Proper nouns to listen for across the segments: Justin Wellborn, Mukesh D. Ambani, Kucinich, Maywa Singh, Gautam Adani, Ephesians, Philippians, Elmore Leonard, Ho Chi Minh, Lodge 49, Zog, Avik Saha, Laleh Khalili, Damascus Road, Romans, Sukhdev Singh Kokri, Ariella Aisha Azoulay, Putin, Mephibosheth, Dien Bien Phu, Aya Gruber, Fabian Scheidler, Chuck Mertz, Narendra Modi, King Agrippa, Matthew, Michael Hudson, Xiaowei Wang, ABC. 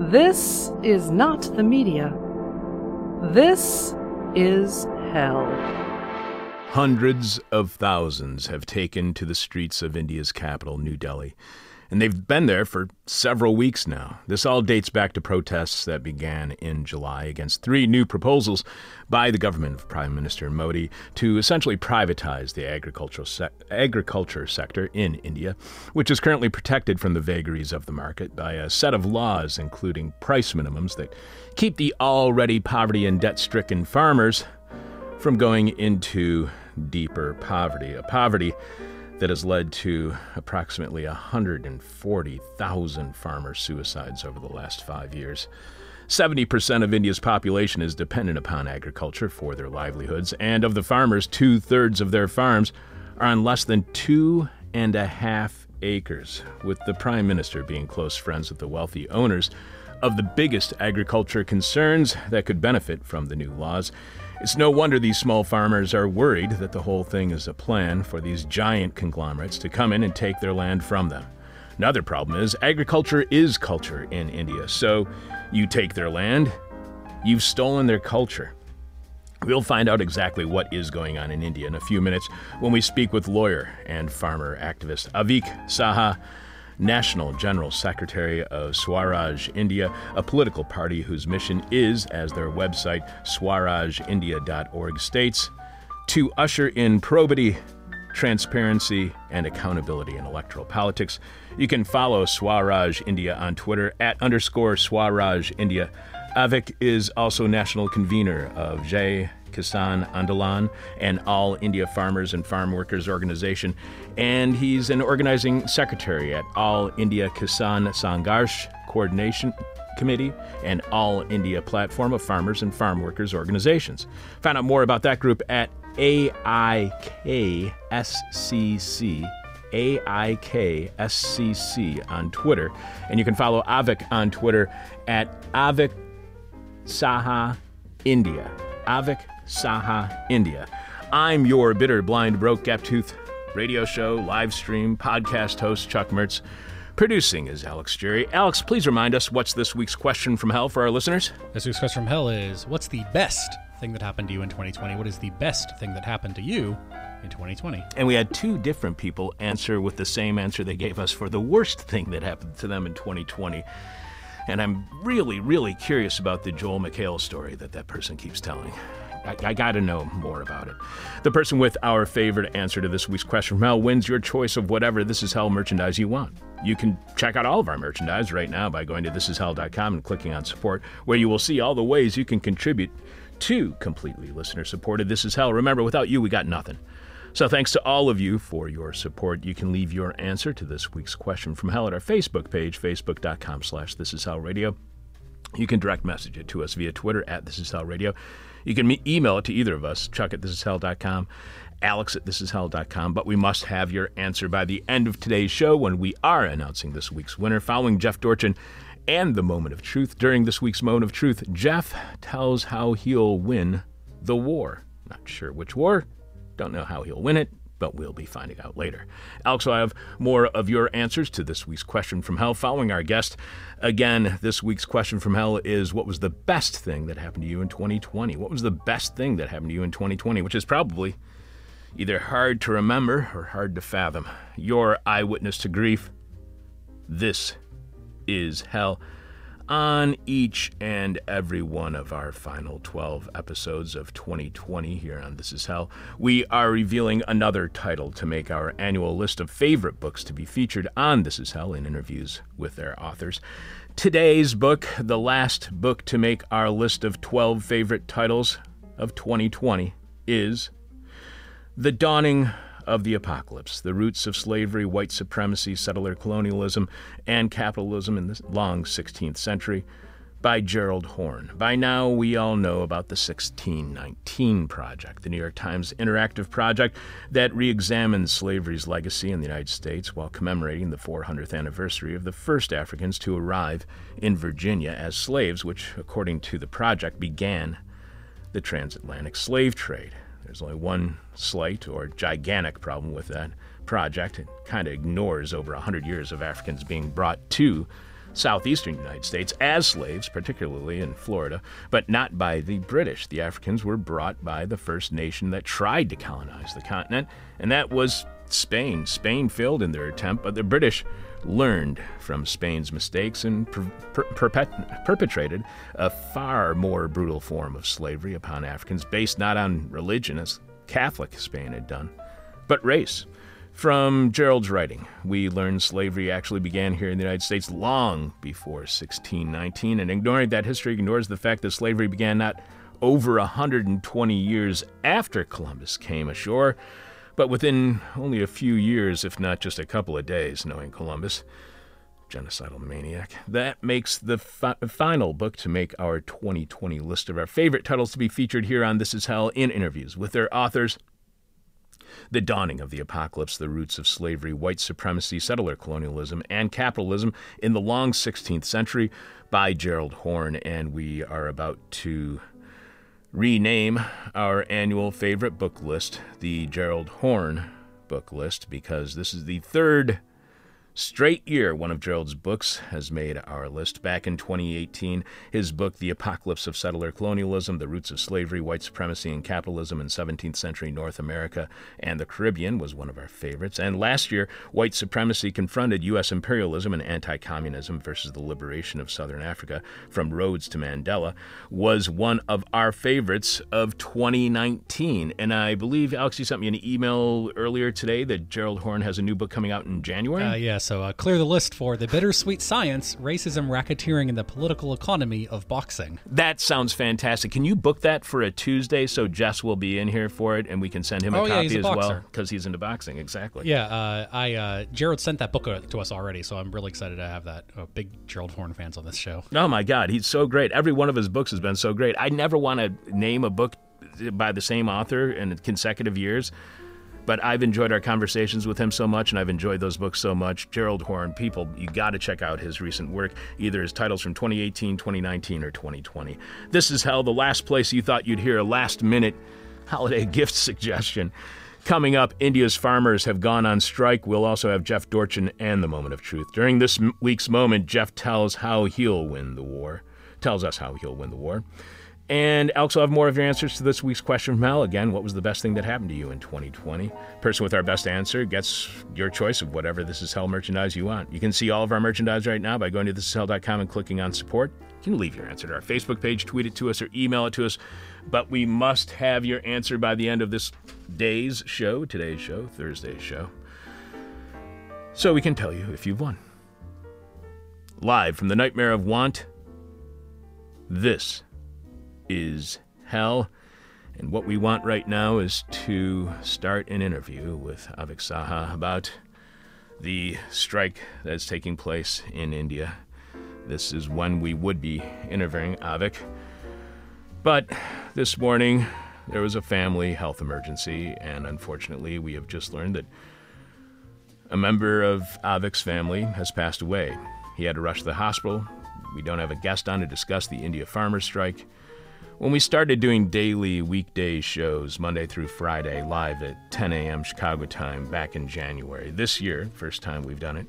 This is not the media. This is hell. Hundreds of thousands have taken to the streets of India's capital, New Delhi. And they've been there for several weeks now. This all dates back to protests that began in July against three new proposals by the government of Prime Minister Modi to essentially privatize the agriculture sector in India, which is currently protected from the vagaries of the market by a set of laws, including price minimums, that keep the already poverty and debt-stricken farmers from going into deeper poverty, a poverty that has led to approximately 140,000 farmer suicides over the last 5 years. 70% of India's population is dependent upon agriculture for their livelihoods, and of the farmers, two-thirds of their farms are on less than 2.5 acres, with the Prime Minister being close friends with the wealthy owners of the biggest agriculture concerns that could benefit from the new laws. It's no wonder these small farmers are worried that the whole thing is a plan for these giant conglomerates to come in and take their land from them. Another problem is agriculture is culture in India. So you take their land, you've stolen their culture. We'll find out exactly what is going on in India in a few minutes when we speak with lawyer and farmer activist Avik Saha, National General Secretary of Swaraj India, a political party whose mission is, as their website swarajindia.org states, to usher in probity, transparency, and accountability in electoral politics. You can follow Swaraj India on Twitter @_Swaraj India. Avik is also national convener of Kisan Andolan, an All India Farmers and Farm Workers organization, and he's an organizing secretary at All India Kisan Sangharsh Coordination Committee and All India Platform of Farmers and Farm Workers organizations. Find out more about that group at AIKSCC on Twitter, and you can follow Avik on Twitter at Avik Saha India. Avik Saha India. I'm your bitter, blind, broke, gap-toothed radio show, live stream, podcast host, Chuck Mertz. Producing is Alex Jerry. Alex, please remind us, what's this week's question from hell for our listeners? This week's question from hell is, what's the best thing that happened to you in 2020? What is the best thing that happened to you in 2020? And we had two different people answer with the same answer they gave us for the worst thing that happened to them in 2020. And I'm really, really curious about the Joel McHale story that person keeps telling. I gotta know more about it. The person with our favorite answer to this week's question from hell wins your choice of whatever This Is Hell merchandise you want. You can check out all of our merchandise right now by going to thisishell.com and clicking on support, where you will see all the ways you can contribute to completely listener-supported This Is Hell. Remember, without you, we got nothing. So thanks to all of you for your support. You can leave your answer to this week's question from hell at our Facebook page, facebook.com/thisishellradio. You can direct message it to us via Twitter @thisishellradio. You can email it to either of us, chuck@thisishell.com, alex@thisishell.com. But we must have your answer by the end of today's show, when we are announcing this week's winner following Jeff Dorchin and the Moment of Truth. During this week's Moment of Truth, Jeff tells how he'll win the war. Not sure which war. Don't know how he'll win it, but we'll be finding out later. Alex will have more of your answers to this week's question from hell following our guest. Again, this week's question from hell is, what was the best thing that happened to you in 2020? What was the best thing that happened to you in 2020, which is probably either hard to remember or hard to fathom? Your eyewitness to grief. This is hell. On each and every one of our final 12 episodes of 2020 here on This Is Hell, we are revealing another title to make our annual list of favorite books to be featured on This Is Hell in interviews with their authors. Today's book, the last book to make our list of 12 favorite titles of 2020, is The Dawning of the Apocalypse: The Roots of Slavery, White Supremacy, Settler Colonialism, and Capitalism in the Long 16th Century, by Gerald Horne. By now, we all know about the 1619 Project, the New York Times interactive project that re-examines slavery's legacy in the United States while commemorating the 400th anniversary of the first Africans to arrive in Virginia as slaves, which, according to the project, began the transatlantic slave trade. There's only one slight or gigantic problem with that project. It kind of ignores over 100 years of Africans being brought to southeastern United States as slaves, particularly in Florida, but not by the British. The Africans were brought by the first nation that tried to colonize the continent, and that was Spain. Spain failed in their attempt, but the British learned from Spain's mistakes and perpetrated a far more brutal form of slavery upon Africans, based not on religion, as Catholic Spain had done, but race. From Gerald's writing, we learn slavery actually began here in the United States long before 1619, and ignoring that history ignores the fact that slavery began not over 120 years after Columbus came ashore, but within only a few years, if not just a couple of days, knowing Columbus, genocidal maniac. That makes the final book to make our 2020 list of our favorite titles to be featured here on This Is Hell in interviews with their authors. The Dawning of the Apocalypse, The Roots of Slavery, White Supremacy, Settler Colonialism, and Capitalism in the Long 16th Century by Gerald Horne. And we are about to rename our annual favorite book list the Gerald Horne book list, because this is the third straight year one of Gerald's books has made our list. Back in 2018, his book The Apocalypse of Settler Colonialism, The Roots of Slavery, White Supremacy, and Capitalism in 17th Century North America and the Caribbean was one of our favorites. And last year, White Supremacy Confronted U.S. Imperialism and Anti-Communism versus the Liberation of Southern Africa from Rhodes to Mandela was one of our favorites of 2019. And I believe, Alex, you sent me an email earlier today that Gerald Horne has a new book coming out in January? Yes. So clear the list for The Bittersweet Science, Racism, Racketeering, and the Political Economy of Boxing. That sounds fantastic. Can you book that for a Tuesday so Jess will be in here for it and we can send him a copy as well? Because he's into boxing, exactly. Yeah, Gerald sent that book to us already, so I'm really excited to have that. Oh, big Gerald Horne fans on this show. Oh my God, he's so great. Every one of his books has been so great. I never want to name a book by the same author in consecutive years, but I've enjoyed our conversations with him so much, and I've enjoyed those books so much. Gerald Horne, people, you got to check out his recent work, either his titles from 2018, 2019, or 2020. This Is Hell, the last place you thought you'd hear a last-minute holiday gift suggestion. Coming up, India's farmers have gone on strike. We'll also have Jeff Dorchin and The Moment of Truth. During this week's moment, Jeff tells us how he'll win the war. And Alex will have more of your answers to this week's question from hell. Again, what was the best thing that happened to you in 2020? Person with our best answer gets your choice of whatever This Is Hell merchandise you want. You can see all of our merchandise right now by going to thisishell.com and clicking on support. You can leave your answer to our Facebook page, tweet it to us, or email it to us. But we must have your answer by the end of this day's show, today's show, Thursday's show, so we can tell you if you've won. Live from the nightmare of want, this is hell. And what we want right now is to start an interview with Avik Saha about the strike that's taking place in India. This is when we would be interviewing Avik. But this morning, there was a family health emergency, and unfortunately, we have just learned that a member of Avik's family has passed away. He had to rush to the hospital. We don't have a guest on to discuss the India farmers' strike. When we started doing daily weekday shows, Monday through Friday, live at 10 a.m. Chicago time back in January. This year, first time we've done it,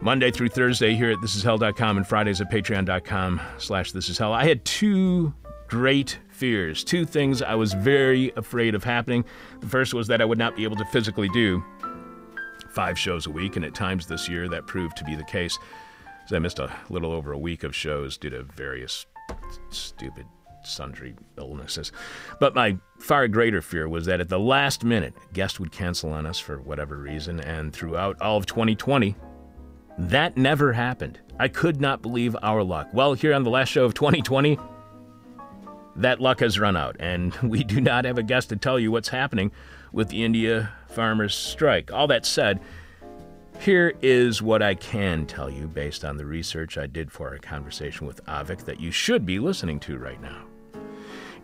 Monday through Thursday here at thisishell.com and Fridays at patreon.com/thisishell. I had two great fears, two things I was very afraid of happening. The first was that I would not be able to physically do 5 shows a week, and at times this year that proved to be the case, as I missed a little over a week of shows due to various stupid sundry illnesses. But my far greater fear was that at the last minute, a guest would cancel on us for whatever reason, and throughout all of 2020, that never happened. I could not believe our luck. Well, here on the last show of 2020, that luck has run out, and we do not have a guest to tell you what's happening with the India farmers' strike. All that said, here is what I can tell you based on the research I did for our conversation with Avik that you should be listening to right now.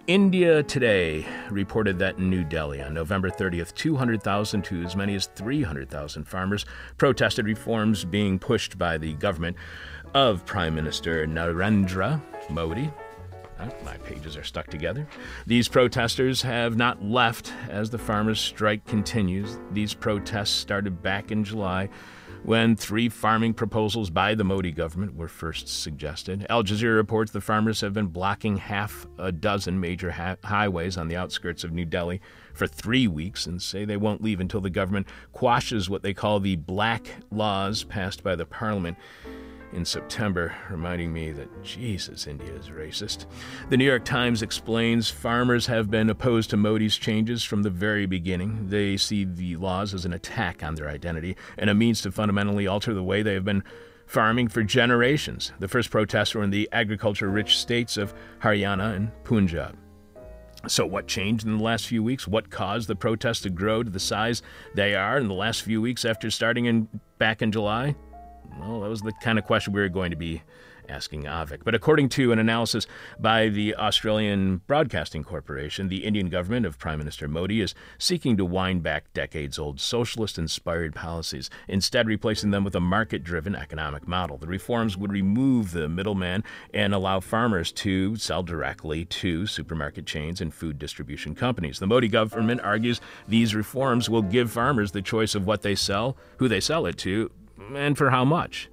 India Today reported that in New Delhi on November 30th, 200,000 to as many as 300,000 farmers protested reforms being pushed by the government of Prime Minister Narendra Modi. My pages are stuck together. These protesters have not left as the farmers' strike continues. These protests started back in July when three farming proposals by the Modi government were first suggested. Al Jazeera reports the farmers have been blocking half a dozen major highways on the outskirts of New Delhi for 3 weeks and say they won't leave until the government quashes what they call the black laws passed by the parliament in September, reminding me that, Jesus, India is racist. The New York Times explains farmers have been opposed to Modi's changes from the very beginning. They see the laws as an attack on their identity and a means to fundamentally alter the way they have been farming for generations. The first protests were in the agriculture-rich states of Haryana and Punjab. So what changed in the last few weeks? What caused the protests to grow to the size they are in the last few weeks after starting back in July? Well, that was the kind of question we were going to be asking Avik. But according to an analysis by the Australian Broadcasting Corporation, the Indian government of Prime Minister Modi is seeking to wind back decades-old socialist-inspired policies, instead replacing them with a market-driven economic model. The reforms would remove the middleman and allow farmers to sell directly to supermarket chains and food distribution companies. The Modi government argues these reforms will give farmers the choice of what they sell, who they sell it to, and for how much.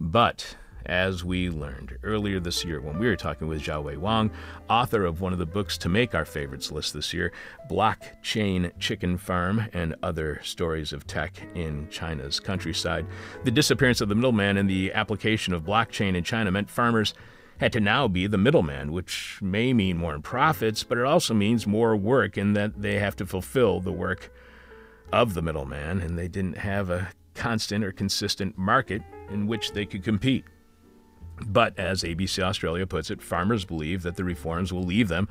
But as we learned earlier this year when we were talking with Xiaowei Wang, author of one of the books to make our favorites list this year, Blockchain Chicken Farm and Other Stories of Tech in China's Countryside, the disappearance of the middleman and the application of blockchain in China meant farmers had to now be the middleman, which may mean more in profits, but it also means more work in that they have to fulfill the work of the middleman, and they didn't have a constant or consistent market in which they could compete. But as ABC Australia puts it, farmers believe that the reforms will leave them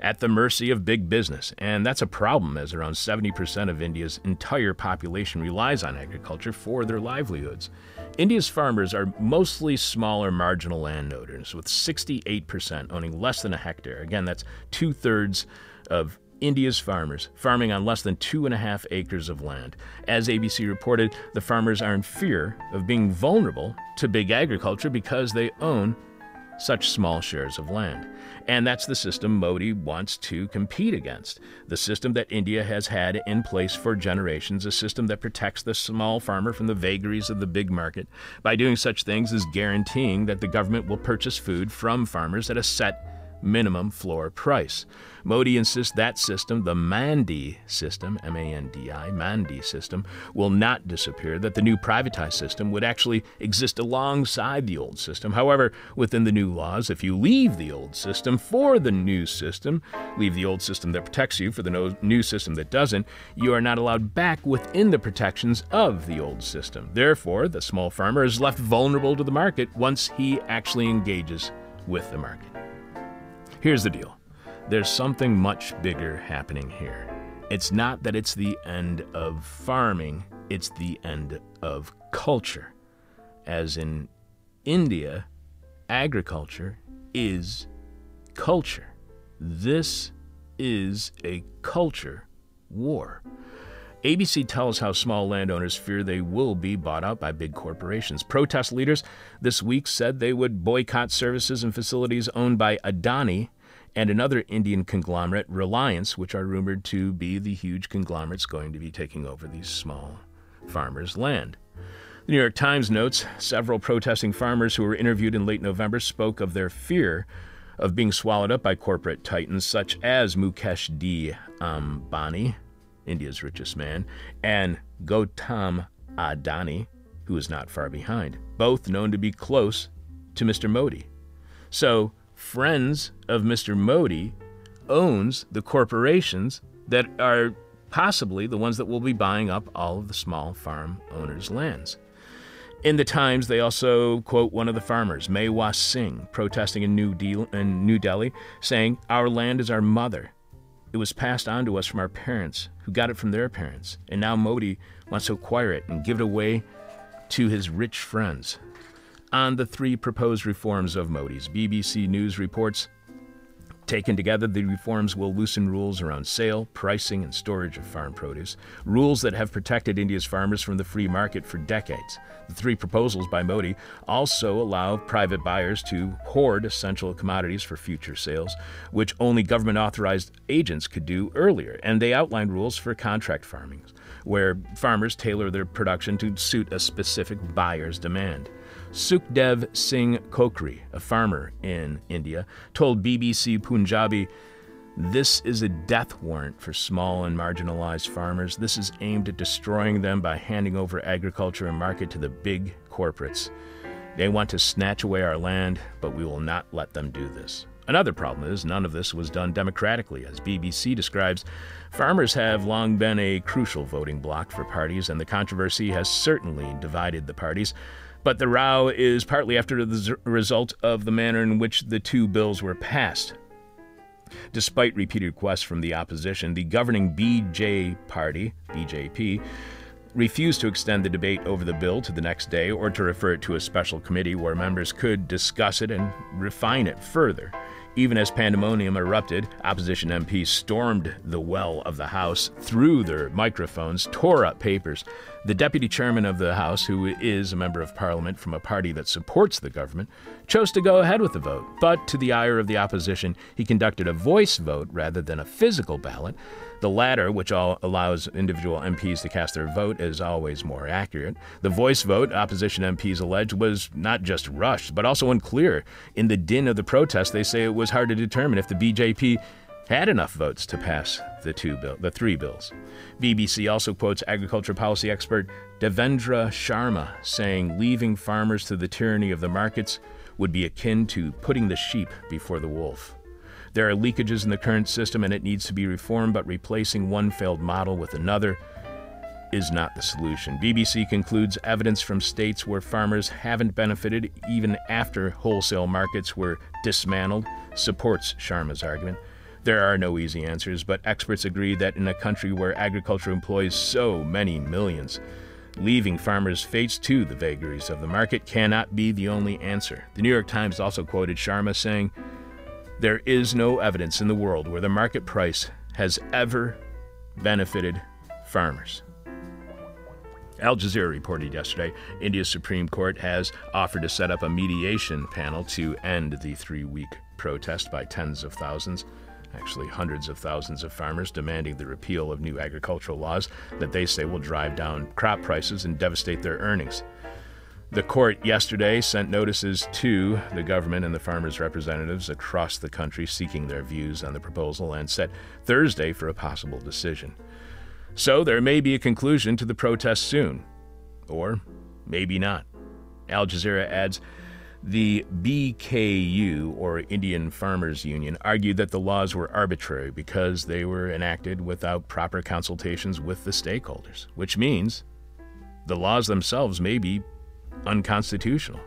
at the mercy of big business, and that's a problem as around 70% of India's entire population relies on agriculture for their livelihoods. India's farmers are mostly smaller marginal landowners, with 68% owning less than a hectare. Again, that's two-thirds of India's farmers, farming on less than 2.5 acres of land. As ABC reported, the farmers are in fear of being vulnerable to big agriculture because they own such small shares of land. And that's the system Modi wants to compete against, the system that India has had in place for generations, a system that protects the small farmer from the vagaries of the big market by doing such things as guaranteeing that the government will purchase food from farmers at a set minimum floor price. Modi insists that system, the mandi system, M-A-N-D-I, mandi system, will not disappear, that the new privatized system would actually exist alongside the old system. However, within the new laws, if you leave the old system for the new system, leave the old system that protects you for the new system that doesn't, you are not allowed back within the protections of the old system. Therefore, the small farmer is left vulnerable to the market once he actually engages with the market. Here's the deal. There's something much bigger happening here. It's not that it's the end of farming, it's the end of culture. As in India, agriculture is culture. This is a culture war. ABC tells how small landowners fear they will be bought out by big corporations. Protest leaders this week said they would boycott services and facilities owned by Adani and another Indian conglomerate, Reliance, which are rumored to be the huge conglomerates going to be taking over these small farmers' land. The New York Times notes several protesting farmers who were interviewed in late November spoke of their fear of being swallowed up by corporate titans such as Mukesh D. Ambani, India's richest man, and Gautam Adani, who is not far behind, both known to be close to Mr. Modi. So, friends of Mr. Modi owns the corporations that are possibly the ones that will be buying up all of the small farm owners' lands. In the Times, they also quote one of the farmers, Maywa Singh, protesting in New Delhi, saying, "Our land is our mother. It was passed on to us from our parents, who got it from their parents, and now Modi wants to acquire it and give it away to his rich friends." On the three proposed reforms of Modi's, BBC News reports Taken together, the reforms will loosen rules around sale, pricing, and storage of farm produce, rules that have protected India's farmers from the free market for decades. The three proposals by Modi also allow private buyers to hoard essential commodities for future sales, which only government-authorized agents could do earlier, and they outline rules for contract farming, where farmers tailor their production to suit a specific buyer's demand. Sukhdev Singh Kokri, a farmer in India, told BBC Punjabi, "This is a death warrant for small and marginalized farmers. This is aimed at destroying them by handing over agriculture and market to the big corporates. They want to snatch away our land, but we will not let them do this." Another problem is none of this was done democratically. As BBC describes, farmers have long been a crucial voting bloc for parties, and the controversy has certainly divided the parties. But the row is partly after the result of the manner in which the two bills were passed. Despite repeated requests from the opposition, the governing BJ party, BJP, refused to extend the debate over the bill to the next day or to refer it to a special committee where members could discuss it and refine it further. Even as pandemonium erupted, opposition MPs stormed the well of the House, threw their microphones, tore up papers. The deputy chairman of the House, who is a member of parliament from a party that supports the government, chose to go ahead with the vote. But to the ire of the opposition, he conducted a voice vote rather than a physical ballot. The latter, which allows individual MPs to cast their vote, is always more accurate. The voice vote, opposition MPs allege, was not just rushed, but also unclear. In the din of the protest, they say it was hard to determine if the BJP had enough votes to pass the three bills. BBC also quotes agriculture policy expert Devendra Sharma saying leaving farmers to the tyranny of the markets would be akin to putting the sheep before the wolf. There are leakages in the current system and it needs to be reformed, but replacing one failed model with another is not the solution. BBC concludes evidence from states where farmers haven't benefited even after wholesale markets were dismantled supports Sharma's argument. There are no easy answers, but experts agree that in a country where agriculture employs so many millions, leaving farmers' fates to the vagaries of the market cannot be the only answer. The New York Times also quoted Sharma saying, "There is no evidence in the world where the market price has ever benefited farmers." Al Jazeera reported yesterday, India's Supreme Court has offered to set up a mediation panel to end the three-week protest by tens of thousands, actually hundreds of thousands of farmers demanding the repeal of new agricultural laws that they say will drive down crop prices and devastate their earnings. The court yesterday sent notices to the government and the farmers' representatives across the country seeking their views on the proposal and set Thursday for a possible decision. So there may be a conclusion to the protest soon, or maybe not. Al Jazeera adds, the BKU, or Indian Farmers Union, argued that the laws were arbitrary because they were enacted without proper consultations with the stakeholders, which means the laws themselves may be unconstitutional.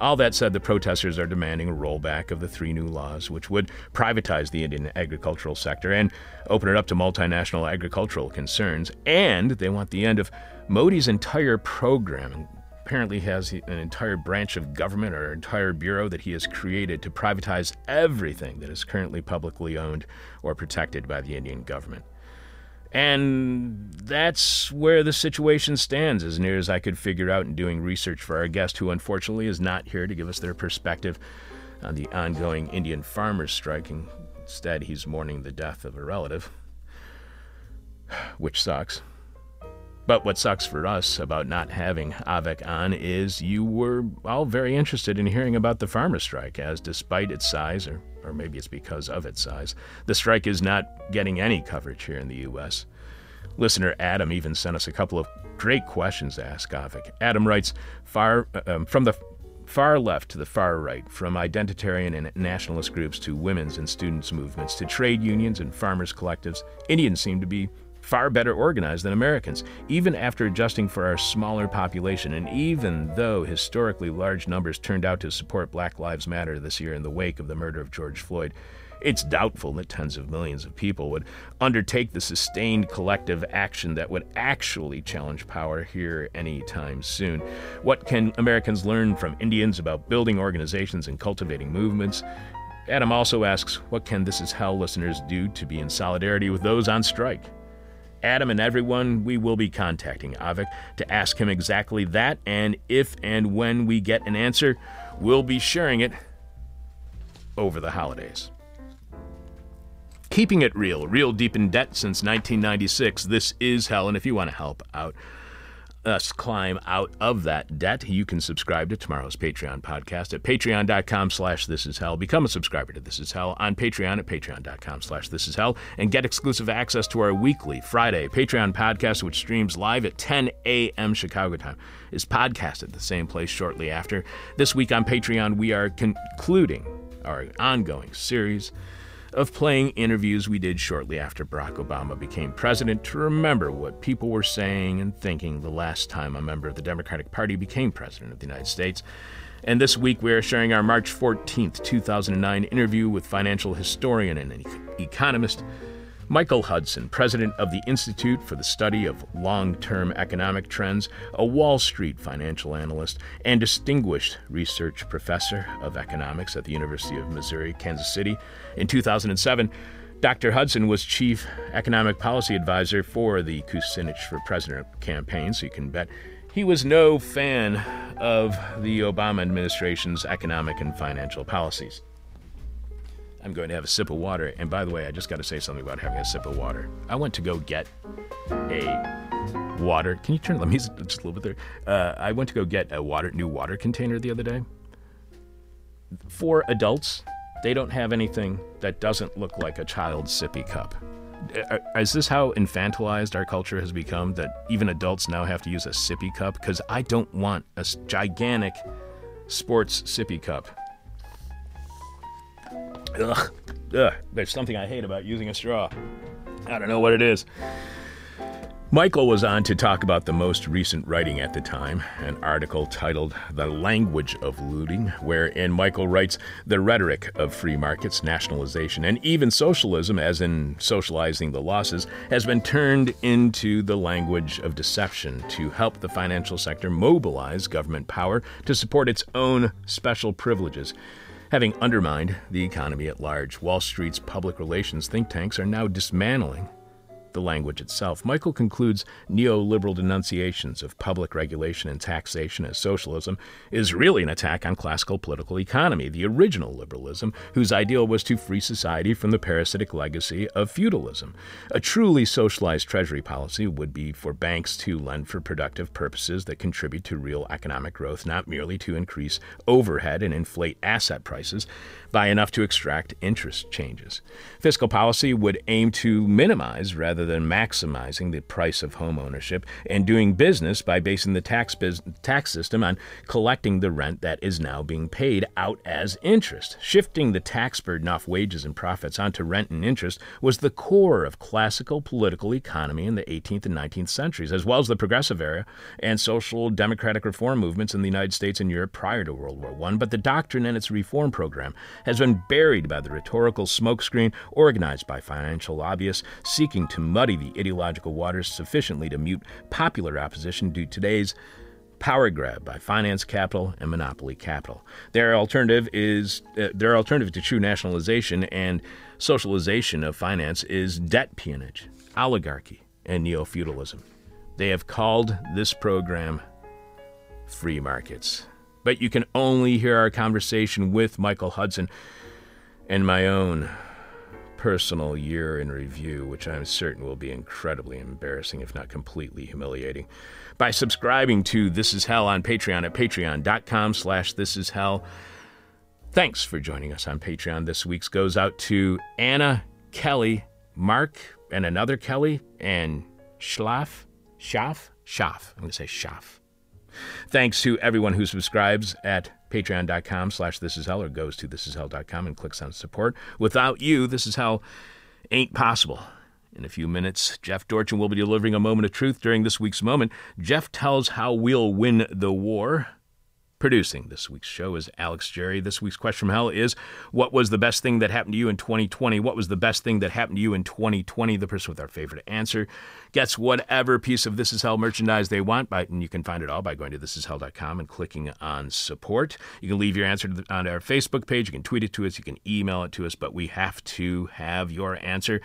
All that said, the protesters are demanding a rollback of the three new laws, which would privatize the Indian agricultural sector and open it up to multinational agricultural concerns. And they want the end of Modi's entire program. Apparently has an entire branch of government or entire bureau that he has created to privatize everything that is currently publicly owned or protected by the Indian government. And that's where the situation stands, as near as I could figure out in doing research for our guest, who unfortunately is not here to give us their perspective on the ongoing Indian farmers' strike. Instead, he's mourning the death of a relative, which sucks. But what sucks for us about not having Avik on is you were all very interested in hearing about the farmers' strike, as despite its size, or maybe it's because of its size, the strike is not getting any coverage here in the U.S. Listener Adam even sent us a couple of great questions to ask Avik. Adam writes, from the far left to the far right, from identitarian and nationalist groups to women's and students' movements to trade unions and farmers' collectives, Indians seem to be far better organized than Americans, even after adjusting for our smaller population, and even though historically large numbers turned out to support Black Lives Matter this year in the wake of the murder of George Floyd, it's doubtful that tens of millions of people would undertake the sustained collective action that would actually challenge power here anytime soon. What can Americans learn from Indians about building organizations and cultivating movements? Adam also asks, what can This Is Hell listeners do to be in solidarity with those on strike? Adam and everyone, we will be contacting Avik to ask him exactly that, and if and when we get an answer, we'll be sharing it over the holidays. Keeping it real deep in debt since 1996, This Is Hell, and if you want to help out us climb out of that debt, you can subscribe to tomorrow's Patreon podcast at patreon.com/thisishell. Become a subscriber to This Is Hell on Patreon at patreon.com/thisishell and get exclusive access to our weekly Friday Patreon podcast, which streams live at 10 a.m. Chicago time, is podcasted the same place shortly after. This week on Patreon, we are concluding our ongoing series of playing interviews we did shortly after Barack Obama became president to remember what people were saying and thinking the last time a member of the Democratic Party became president of the United States. And this week we are sharing our March 14th, 2009 interview with financial historian and economist Michael Hudson, president of the Institute for the Study of Long-Term Economic Trends, a Wall Street financial analyst, and distinguished research professor of economics at the University of Missouri, Kansas City. In 2007, Dr. Hudson was chief economic policy advisor for the Kucinich for President campaign, so you can bet he was no fan of the Obama administration's economic and financial policies. I'm going to have a sip of water, and by the way, I just got to say something about having a sip of water. I went to go get a water. Can you turn the music just a little bit there? I went to go get a new water container the other day. For adults, they don't have anything that doesn't look like a child's sippy cup. Is this how infantilized our culture has become, that even adults now have to use a sippy cup? Because I don't want a gigantic sports sippy cup. Ugh, there's something I hate about using a straw. I don't know what it is. Michael was on to talk about the most recent writing at the time, an article titled The Language of Looting, wherein Michael writes, the rhetoric of free markets, nationalization, and even socialism, as in socializing the losses, has been turned into the language of deception to help the financial sector mobilize government power to support its own special privileges. Having undermined the economy at large, Wall Street's public relations think tanks are now dismantling the language itself. Michael concludes neoliberal denunciations of public regulation and taxation as socialism is really an attack on classical political economy, the original liberalism, whose ideal was to free society from the parasitic legacy of feudalism. A truly socialized treasury policy would be for banks to lend for productive purposes that contribute to real economic growth, not merely to increase overhead and inflate asset prices by enough to extract interest changes. Fiscal policy would aim to minimize rather than maximizing the price of home ownership and doing business by basing the tax system on collecting the rent that is now being paid out as interest. Shifting the tax burden off wages and profits onto rent and interest was the core of classical political economy in the 18th and 19th centuries, as well as the progressive era and social democratic reform movements in the United States and Europe prior to World War I. But the doctrine and its reform program has been buried by the rhetorical smokescreen organized by financial lobbyists seeking to muddy the ideological waters sufficiently to mute popular opposition due to today's power grab by finance capital and monopoly capital. Their alternative to true nationalization and socialization of finance is debt peonage, oligarchy, and neo-feudalism. They have called this program free markets. But you can only hear our conversation with Michael Hudson and my own personal year in review, which I'm certain will be incredibly embarrassing, if not completely humiliating, by subscribing to This Is Hell on Patreon at patreon.com/thisishell. Thanks for joining us on Patreon. This week's goes out to Anna, Kelly, Mark, and another Kelly, and Schaff. I'm going to say Schaff. Thanks to everyone who subscribes at patreon.com/thisishell or goes to thisishell.com and clicks on support. Without you, This Is Hell ain't possible. In a few minutes, Jeff Dorchin will be delivering a moment of truth. During this week's moment, Jeff tells how we'll win the war. Producing this week's show is Alex Jerry. This week's Question from Hell is, what was the best thing that happened to you in 2020? What was the best thing that happened to you in 2020? The person with our favorite answer gets whatever piece of This Is Hell merchandise they want, and you can find it all by going to thisishell.com and clicking on support. You can leave your answer on our Facebook page. You can tweet it to us. You can email it to us, but we have to have your answer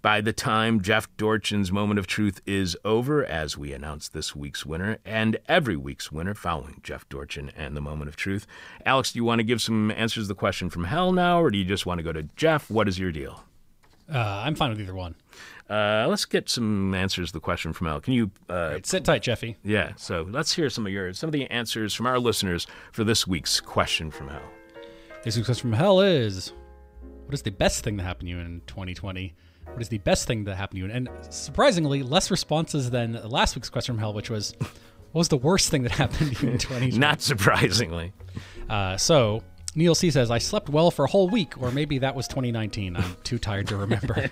by the time Jeff Dorchin's moment of truth is over, as we announce this week's winner and every week's winner following Jeff Dorchin and the moment of truth. Alex, do you want to give some answers to the question from hell now, or do you just want to go to Jeff? What is your deal? I'm fine with either one. Let's get some answers to the question from hell. Can you sit tight, Jeffy? Yeah. So let's hear some of the answers from our listeners for this week's question from hell. This week's question from hell is: what is the best thing that happened to you in 2020? What is the best thing that happened to you? And surprisingly, less responses than last week's question from hell, which was, what was the worst thing that happened to you in 2020? Not surprisingly. So Neil C. says, I slept well for a whole week, or maybe that was 2019. I'm too tired to remember.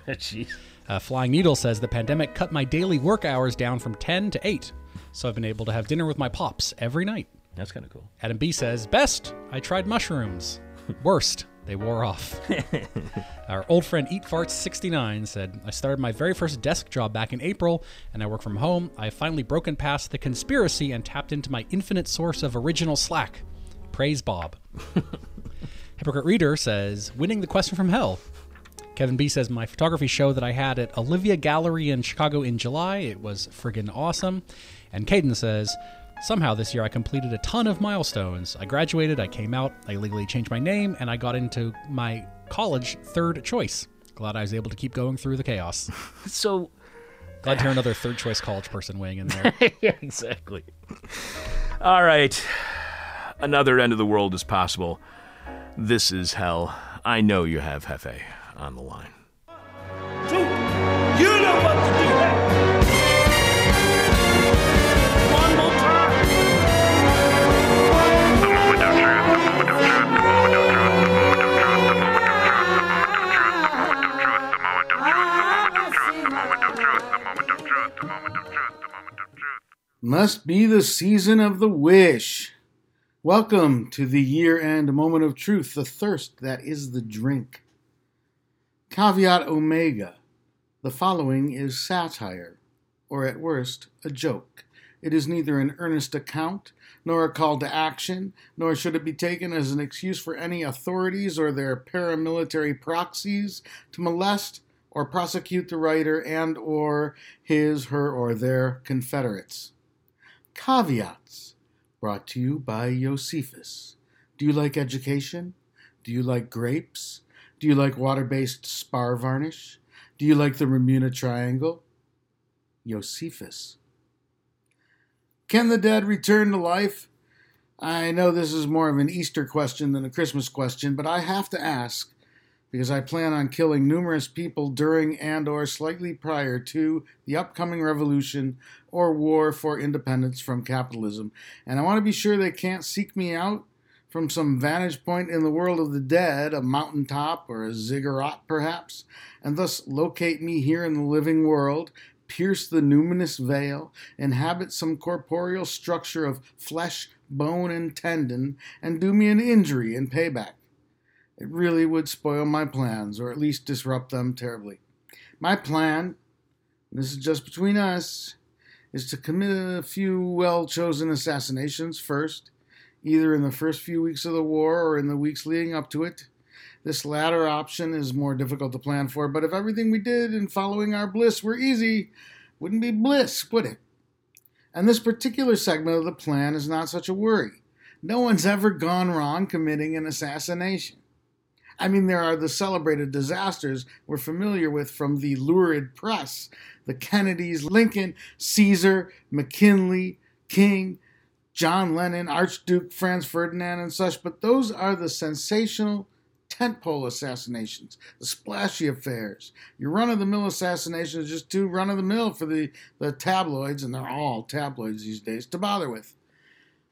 Flying Needle says, the pandemic cut my daily work hours down from 10 to 8. So I've been able to have dinner with my pops every night. That's kind of cool. Adam B. says, best, I tried mushrooms. Worst, they wore off. Our old friend EatFarts69 said, I started my very first desk job back in April, and I work from home. I have finally broken past the conspiracy and tapped into my infinite source of original Slack. Praise Bob. Hypocrite Reader says, winning the question from hell. Kevin B says, my photography show that I had at Olivia Gallery in Chicago in July. It was friggin' awesome. And Caden says, somehow this year I completed a ton of milestones. I graduated, I came out, I legally changed my name, and I got into my college third choice. Glad I was able to keep going through the chaos. So glad to hear another third choice college person weighing in there. Yeah, exactly. All right. Another end of the world is possible. This is hell. I know you have Hefe on the line. Two. You know what to do. Must be the season of the wish. Welcome to the year-end moment of truth, the thirst that is the drink. Caveat omega. The following is satire, or at worst, a joke. It is neither an earnest account, nor a call to action, nor should it be taken as an excuse for any authorities or their paramilitary proxies to molest or prosecute the writer and or his, her, or their confederates. Caveats, brought to you by Josephus. Do you like education? Do you like grapes? Do you like water-based spar varnish? Do you like the Bermuda Triangle? Josephus. Can the dead return to life? I know this is more of an Easter question than a Christmas question, but I have to ask, because I plan on killing numerous people during and or slightly prior to the upcoming revolution or war for independence from capitalism. And I want to be sure they can't seek me out from some vantage point in the world of the dead, a mountaintop or a ziggurat perhaps, and thus locate me here in the living world, pierce the numinous veil, inhabit some corporeal structure of flesh, bone, and tendon, and do me an injury in payback. It really would spoil my plans, or at least disrupt them terribly. My plan, and this is just between us, is to commit a few well-chosen assassinations first, either in the first few weeks of the war or in the weeks leading up to it. This latter option is more difficult to plan for, but if everything we did in following our bliss were easy, wouldn't be bliss, would it? And this particular segment of the plan is not such a worry. No one's ever gone wrong committing an assassination. I mean, there are the celebrated disasters we're familiar with from the lurid press. The Kennedys, Lincoln, Caesar, McKinley, King, John Lennon, Archduke Franz Ferdinand, and such. But those are the sensational tentpole assassinations, the splashy affairs. Your run-of-the-mill assassination is just too run-of-the-mill for the tabloids, and they're all tabloids these days, to bother with.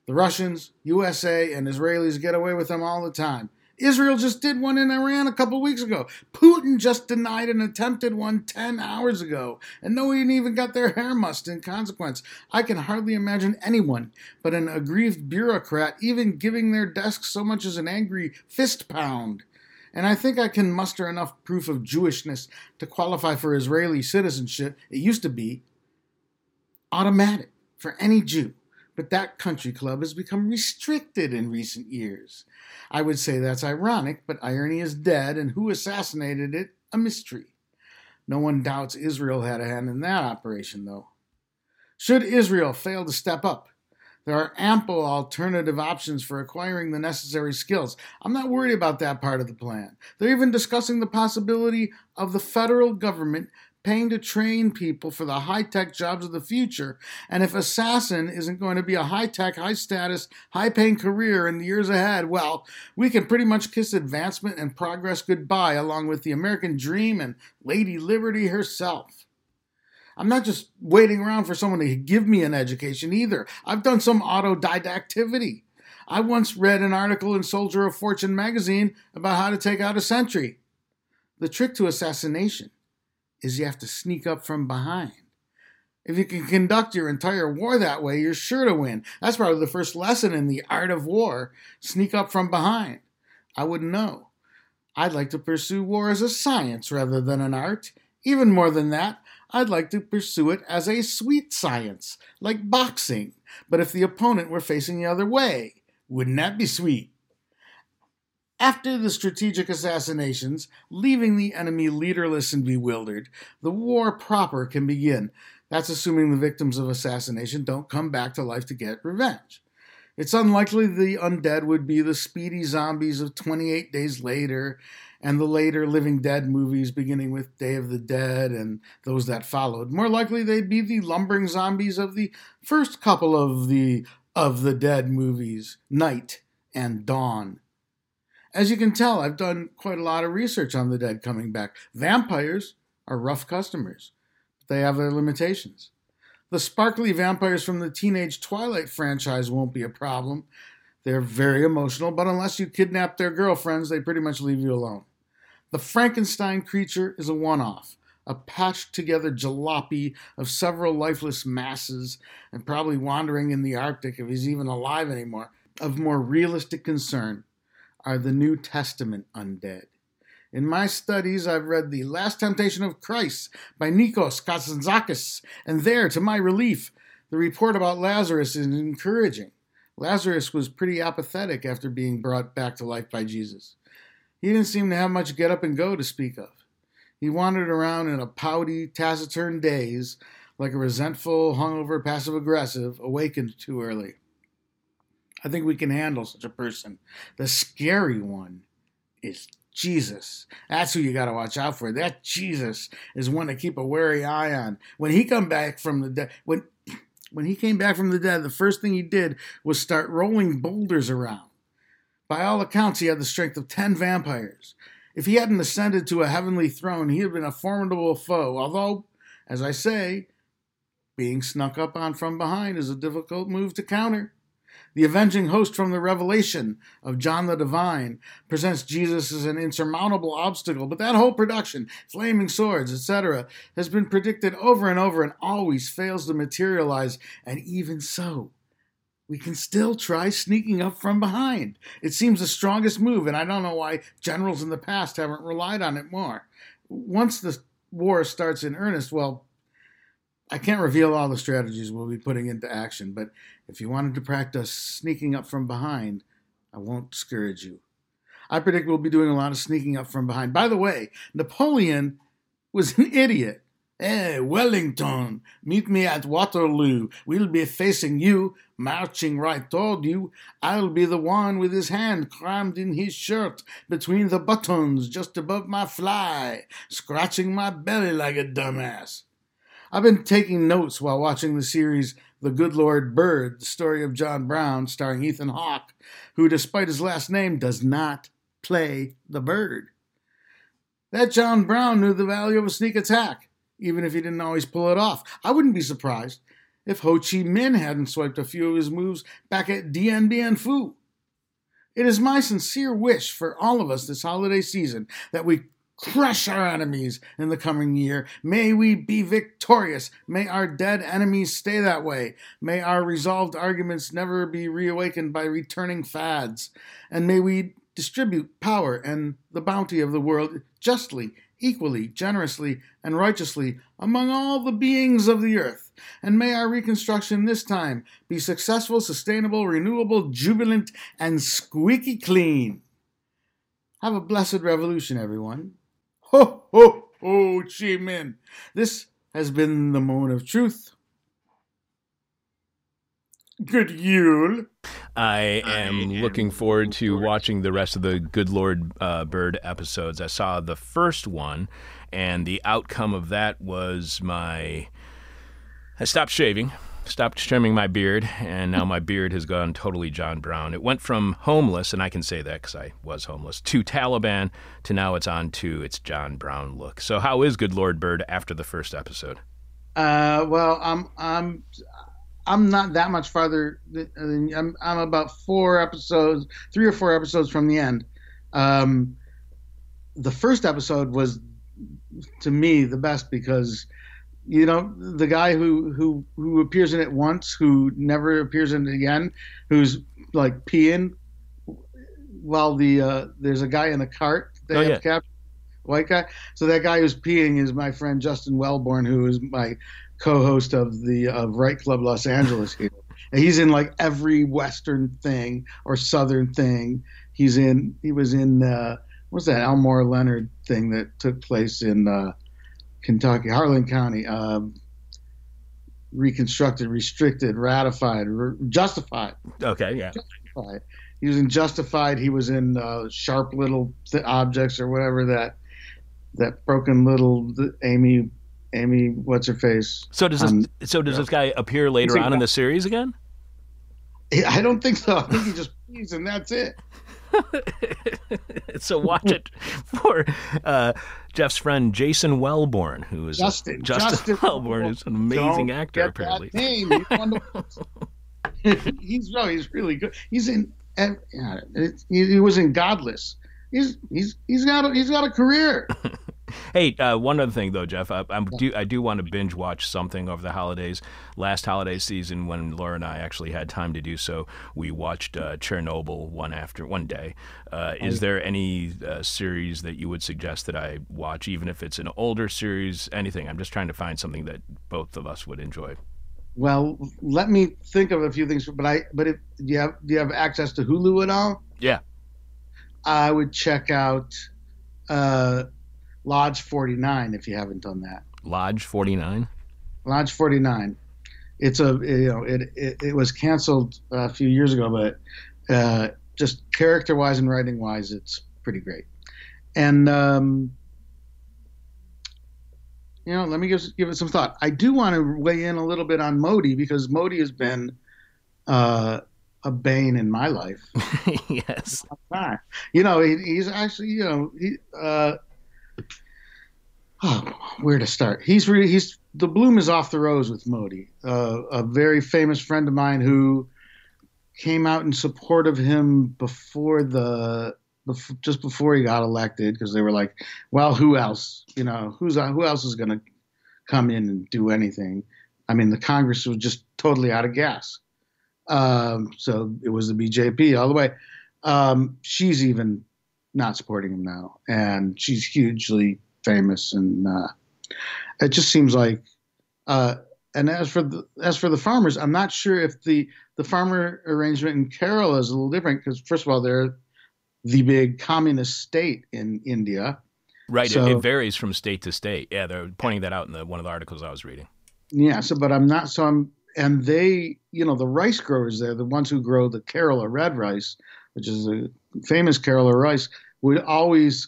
The Russians, USA, and Israelis get away with them all the time. Israel just did one in Iran a couple weeks ago. Putin just denied an attempted one 10 hours ago, and no one even got their hair mussed in consequence. I can hardly imagine anyone but an aggrieved bureaucrat even giving their desk so much as an angry fist pound. And I think I can muster enough proof of Jewishness to qualify for Israeli citizenship. It used to be automatic for any Jew, but that country club has become restricted in recent years. I would say that's ironic, but irony is dead, and who assassinated it, a mystery. No one doubts Israel had a hand in that operation, though. Should Israel fail to step up, there are ample alternative options for acquiring the necessary skills. I'm not worried about that part of the plan. They're even discussing the possibility of the federal government paying to train people for the high-tech jobs of the future. And if assassin isn't going to be a high-tech, high-status, high-paying career in the years ahead, well, we can pretty much kiss advancement and progress goodbye, along with the American dream and Lady Liberty herself. I'm not just waiting around for someone to give me an education either. I've done some autodidactivity. I once read an article in Soldier of Fortune magazine about how to take out a sentry. The trick to assassination is you have to sneak up from behind. If you can conduct your entire war that way, you're sure to win. That's probably the first lesson in the art of war. Sneak up from behind. I wouldn't know. I'd like to pursue war as a science rather than an art. Even more than that, I'd like to pursue it as a sweet science, like boxing, but if the opponent were facing the other way, wouldn't that be sweet? After the strategic assassinations, leaving the enemy leaderless and bewildered, the war proper can begin. That's assuming the victims of assassination don't come back to life to get revenge. It's unlikely the undead would be the speedy zombies of 28 Days Later and the later Living Dead movies, beginning with Day of the Dead and those that followed. More likely they'd be the lumbering zombies of the first couple of the Dead movies, Night and Dawn. As you can tell, I've done quite a lot of research on the dead coming back. Vampires are rough customers. They have their limitations. The sparkly vampires from the Teenage Twilight franchise won't be a problem. They're very emotional, but unless you kidnap their girlfriends, they pretty much leave you alone. The Frankenstein creature is a one-off, a patched-together jalopy of several lifeless masses, and probably wandering in the Arctic, if he's even alive anymore. Of more realistic concern are the New Testament undead. In my studies, I've read The Last Temptation of Christ by Nikos Kazantzakis, and there, to my relief, the report about Lazarus is encouraging. Lazarus was pretty apathetic after being brought back to life by Jesus. He didn't seem to have much get up and go to speak of. He wandered around in a pouty, taciturn daze, like a resentful, hungover, passive-aggressive, awakened too early. I think we can handle such a person. The scary one is Jesus. That's who you got to watch out for. That Jesus is one to keep a wary eye on. When he came back from the dead, the first thing he did was start rolling boulders around. By all accounts, he had the strength of 10 vampires. If he hadn't ascended to a heavenly throne, he had been a formidable foe, although, as I say, being snuck up on from behind is a difficult move to counter. The avenging host from the Revelation of John the Divine presents Jesus as an insurmountable obstacle, but that whole production, flaming swords, etc., has been predicted over and over and always fails to materialize, and even so, we can still try sneaking up from behind. It seems the strongest move, and I don't know why generals in the past haven't relied on it more. Once the war starts in earnest, well, I can't reveal all the strategies we'll be putting into action, but if you wanted to practice sneaking up from behind, I won't discourage you. I predict we'll be doing a lot of sneaking up from behind. By the way, Napoleon was an idiot. Hey, Wellington, meet me at Waterloo. We'll be facing you, marching right toward you. I'll be the one with his hand crammed in his shirt between the buttons just above my fly, scratching my belly like a dumbass. I've been taking notes while watching the series The Good Lord Bird, the story of John Brown, starring Ethan Hawke, who, despite his last name, does not play the bird. That John Brown knew the value of a sneak attack, even if he didn't always pull it off. I wouldn't be surprised if Ho Chi Minh hadn't swiped a few of his moves back at Dien Bien Phu. It is my sincere wish for all of us this holiday season that we crush our enemies in the coming year. May we be victorious. May our dead enemies stay that way. May our resolved arguments never be reawakened by returning fads. And may we distribute power and the bounty of the world justly, equally, generously, and righteously among all the beings of the earth. And may our reconstruction this time be successful, sustainable, renewable, jubilant, and squeaky clean. Have a blessed revolution, everyone. Ho, ho, ho, Chi Minh. This has been the Moment of Truth. Good Yule. I am looking forward to watching the rest of the Good Lord Bird episodes. I saw the first one, and the outcome of that was I stopped shaving, stopped trimming my beard, and now my beard has gone totally John Brown. It went from homeless, and I can say that because I was homeless, to Taliban, to now it's on to its John Brown look. So how is Good Lord Bird after the first episode? Well, I'm not that much farther. I'm about three or four episodes from the end. The first episode was, to me, the best because, you know, the guy who appears in it once, who never appears in it again, who's like peeing while there's a guy in a cart they have captured, white guy. So that guy who's peeing is my friend Justin Wellborn, who is my co-host of the Right Club Los Angeles here. And he's in like every Western thing or Southern thing. He was in what's that Elmore Leonard thing that took place in Kentucky, Harlan County, Reconstructed, Restricted, Ratified, Justified. Okay, yeah. Justified. He was in Justified. He was in Sharp Little Objects or whatever that broken little Amy, what's her face? So does this guy appear later on in the series again? I don't think so. I think he just pees and that's it. So watch it for Jeff's friend Jason Wellborn, who is Justin Wellborn, who's an amazing actor. Apparently, that name. He's wonderful. He's really good. He's in. He was in Godless. He's got a career. Hey, one other thing, though, Jeff. I do want to binge watch something over the holidays. Last holiday season, when Laura and I actually had time to do so, we watched Chernobyl one day. Is there any series that you would suggest that I watch, even if it's an older series, anything? I'm just trying to find something that both of us would enjoy. Well, let me think of a few things. But if do you have access to Hulu at all? Yeah. I would check out... Lodge 49, if you haven't done that. Lodge 49? Lodge 49. It's it was canceled a few years ago, but just character-wise and writing-wise, it's pretty great. And let me give it some thought. I do want to weigh in a little bit on Modi because Modi has been a bane in my life. Yes. He's actually where to start? He's the bloom is off the rose with Modi, a very famous friend of mine who came out in support of him just before he got elected because they were like, well, who else? Who else is going to come in and do anything? I mean, the Congress was just totally out of gas, so it was the BJP all the way. She's even not supporting him now, and she's hugely famous, and it just seems like and as for the farmers, I'm not sure if the farmer arrangement in Kerala is a little different because first of all, they're the big communist state in India, right? So, it varies from state to state. Yeah, they're pointing that out in one of the articles I was reading. Yeah, so but I'm not so I'm and they the rice growers there, the ones who grow the Kerala red rice, which is a famous Kerala rice, would always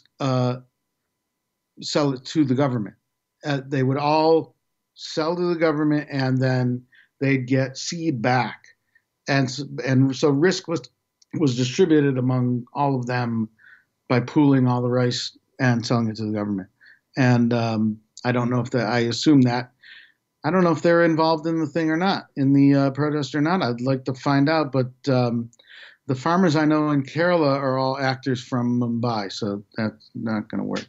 sell it to the government. They would all sell to the government, and then they'd get seed back, and so risk was distributed among all of them by pooling all the rice and selling it to the government. And I don't know if that. I assume that. I don't know if they're involved in the thing or not, in the protest or not. I'd like to find out, but The farmers I know in Kerala are all actors from Mumbai, so that's not going to work.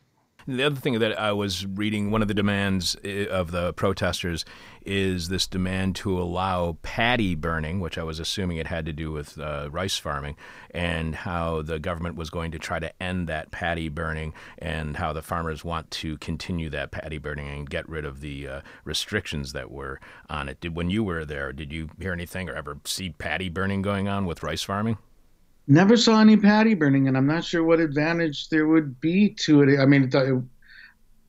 The other thing that I was reading, one of the demands of the protesters is this demand to allow paddy burning, which I was assuming it had to do with rice farming, and how the government was going to try to end that paddy burning, and how the farmers want to continue that paddy burning and get rid of the restrictions that were on it. When you were there, did you hear anything or ever see paddy burning going on with rice farming? Never saw any paddy burning, and I'm not sure what advantage there would be to it. I mean,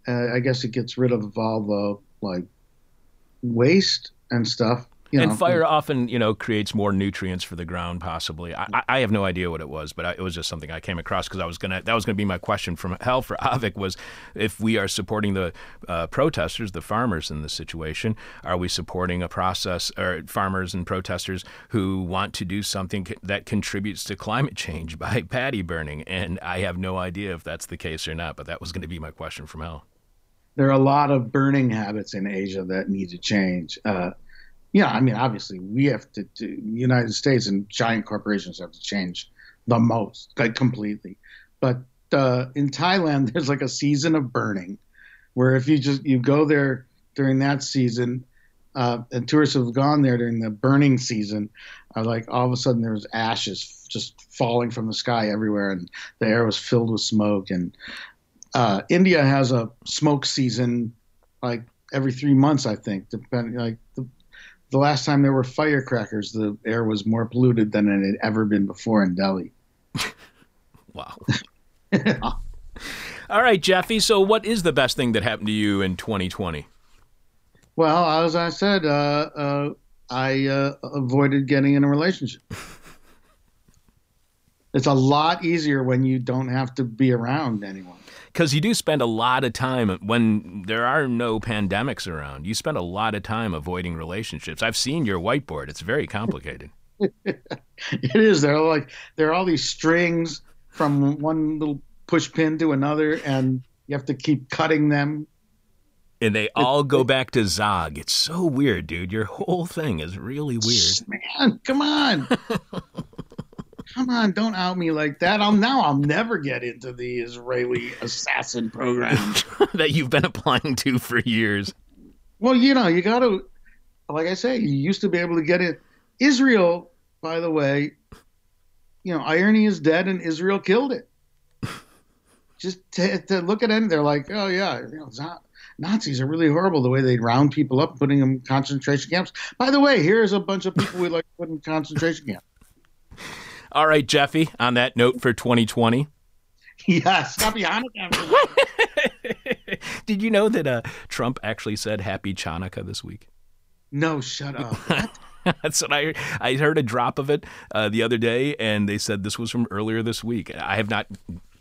I guess it gets rid of all the waste and stuff. You know. Fire often, creates more nutrients for the ground, possibly. I have no idea what it was, but it was just something I came across because that was going to be my question from hell for Avik was, if we are supporting the protesters, the farmers in this situation, are we supporting a process, or farmers and protesters who want to do something that contributes to climate change by paddy burning? And I have no idea if that's the case or not, but that was going to be my question from hell. There are a lot of burning habits in Asia that need to change. Yeah, I mean, obviously, we have to – the United States and giant corporations have to change the most, completely. But in Thailand, there's a season of burning where if you go there during that season, and tourists who have gone there during the burning season are all of a sudden there was ashes just falling from the sky everywhere, and the air was filled with smoke. And India has a smoke season every 3 months, I think, depending – The last time there were firecrackers, the air was more polluted than it had ever been before in Delhi. Wow. All right, Jeffy, so what is the best thing that happened to you in 2020? Well, as I said, I avoided getting in a relationship. It's a lot easier when you don't have to be around anyone. Because you do spend a lot of time, when there are no pandemics around, you spend a lot of time avoiding relationships. I've seen your whiteboard. It's very complicated. It is. There are all these strings from one little push pin to another, and you have to keep cutting them. And they all go back to Zog. It's so weird, dude. Your whole thing is really weird. Man, come on. Come on, don't out me like that. I'll never get into the Israeli assassin program that you've been applying to for years. Well, you got to, like I say, you used to be able to get it. Israel, by the way, irony is dead, and Israel killed it. Just to look at it, they're like, oh yeah, Nazis are really horrible, the way they round people up, putting them in concentration camps. By the way, here's a bunch of people we like to put in concentration camps. All right, Jeffy, on that note for 2020. Yes. Happy Hanukkah. Did you know that Trump actually said Happy Chanukah this week? No, shut up. What? That's what I heard. I heard a drop of it the other day, and they said this was from earlier this week. I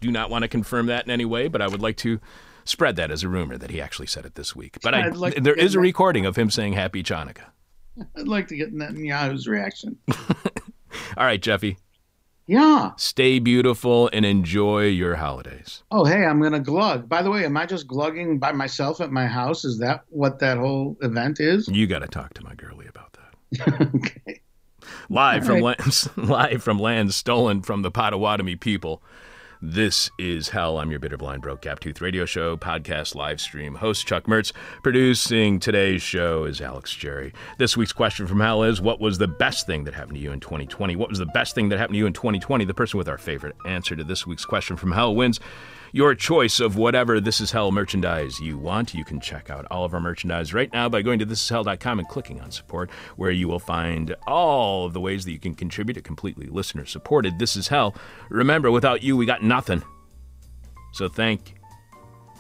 do not want to confirm that in any way, but I would like to spread that as a rumor that he actually said it this week. But there is a recording of him saying Happy Chanukah. I'd like to get Netanyahu's reaction. All right, Jeffy. Yeah. Stay beautiful and enjoy your holidays. Oh, hey, I'm going to glug. By the way, am I just glugging by myself at my house? Is that what that whole event is? You got to talk to my girlie about that. Okay. Live from land stolen from the Potawatomi people. This is Hell. I'm your bitter, blind, broke, gap-toothed radio show, podcast, live stream host Chuck Mertz. Producing today's show is Alex Jerry. This week's question from Hell is, what was the best thing that happened to you in 2020? What was the best thing that happened to you in 2020? The person with our favorite answer to this week's question from Hell wins your choice of whatever This Is Hell merchandise you want. You can check out all of our merchandise right now by going to thisishell.com and clicking on support, where you will find all of the ways that you can contribute to completely listener-supported This Is Hell. Remember, without you, we got nothing. So thank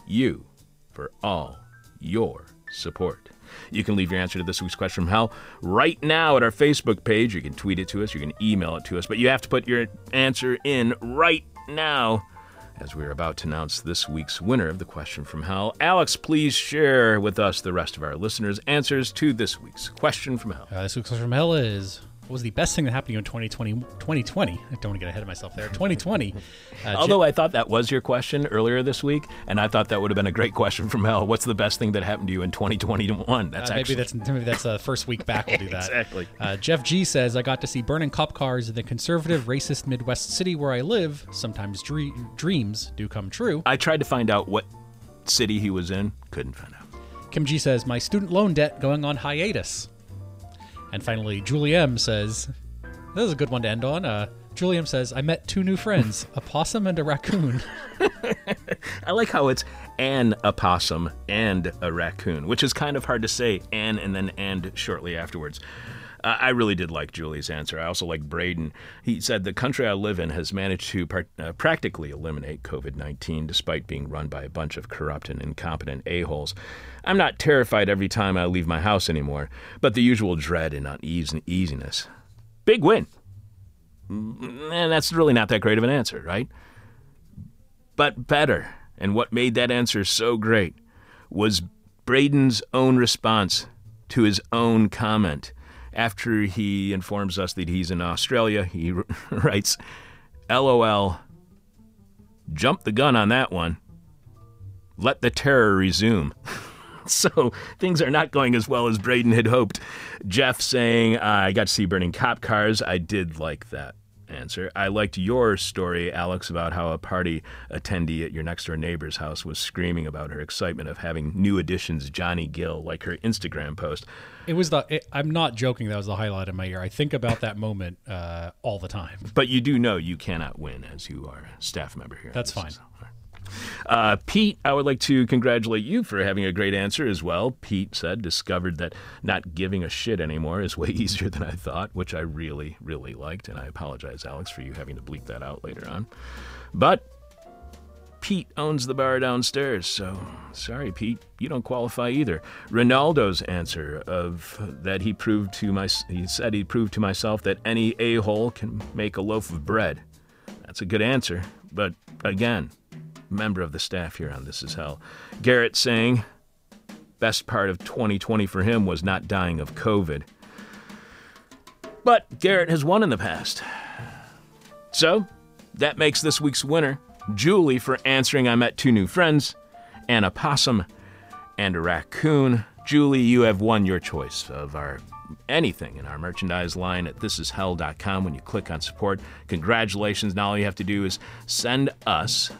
you for all your support. You can leave your answer to this week's question from Hell right now at our Facebook page. You can tweet it to us. You can email it to us. But you have to put your answer in right now, as we're about to announce this week's winner of the question from Hell. Alex, please share with us, the rest of our listeners, answers to this week's question from Hell. This week's question from Hell is... was the best thing that happened to you in 2020. I don't want to get ahead of myself there. 2020. Although I thought that was your question earlier this week, and I thought that would have been a great question from Mel. What's the best thing that happened to you in 2021? That's maybe that's first week back. We'll do that. Exactly. Jeff G says, I got to see burning cop cars in the conservative, racist Midwest city where I live. Sometimes dreams do come true. I tried to find out what city he was in. Couldn't find out. Kim G says, my student loan debt going on hiatus. And finally, Julie M says, this is a good one to end on. Julie M says, I met two new friends, a possum and a raccoon. I like how it's an opossum and a raccoon, which is kind of hard to say, and then and shortly afterwards. I really did like Julie's answer. I also like Braden. He said, the country I live in has managed to practically eliminate COVID-19 despite being run by a bunch of corrupt and incompetent a-holes. I'm not terrified every time I leave my house anymore, but the usual dread and uneasiness. Big win. And that's really not that great of an answer, right? But better, and what made that answer so great, was Braden's own response to his own comment. After he informs us that he's in Australia, he writes, LOL, jump the gun on that one. Let the terror resume. So things are not going as well as Braden had hoped. Jeff saying, I got to see burning cop cars. I did like that answer. I liked your story, Alex, about how a party attendee at your next-door neighbor's house was screaming about her excitement of having new additions Johnny Gill, like her Instagram post. It was I'm not joking, that was the highlight of my year. I think about that moment all the time. But you do know you cannot win, as you are a staff member here. That's fine. Pete, I would like to congratulate you for having a great answer as well. Pete said, discovered that not giving a shit anymore is way easier than I thought, which I really, really liked. And I apologize, Alex, for you having to bleep that out later on. But Pete owns the bar downstairs, so sorry, Pete, you don't qualify either. Ronaldo's answer of that he proved to myself that any a-hole can make a loaf of bread. That's a good answer, but again, member of the staff here on This Is Hell. Garrett saying, best part of 2020 for him was not dying of COVID. But Garrett has won in the past. So that makes this week's winner Julie for answering I met two new friends, an opossum and a raccoon. Julie, you have won your choice of anything in our merchandise line at thisishell.com when you click on support. Congratulations. Now all you have to do is send us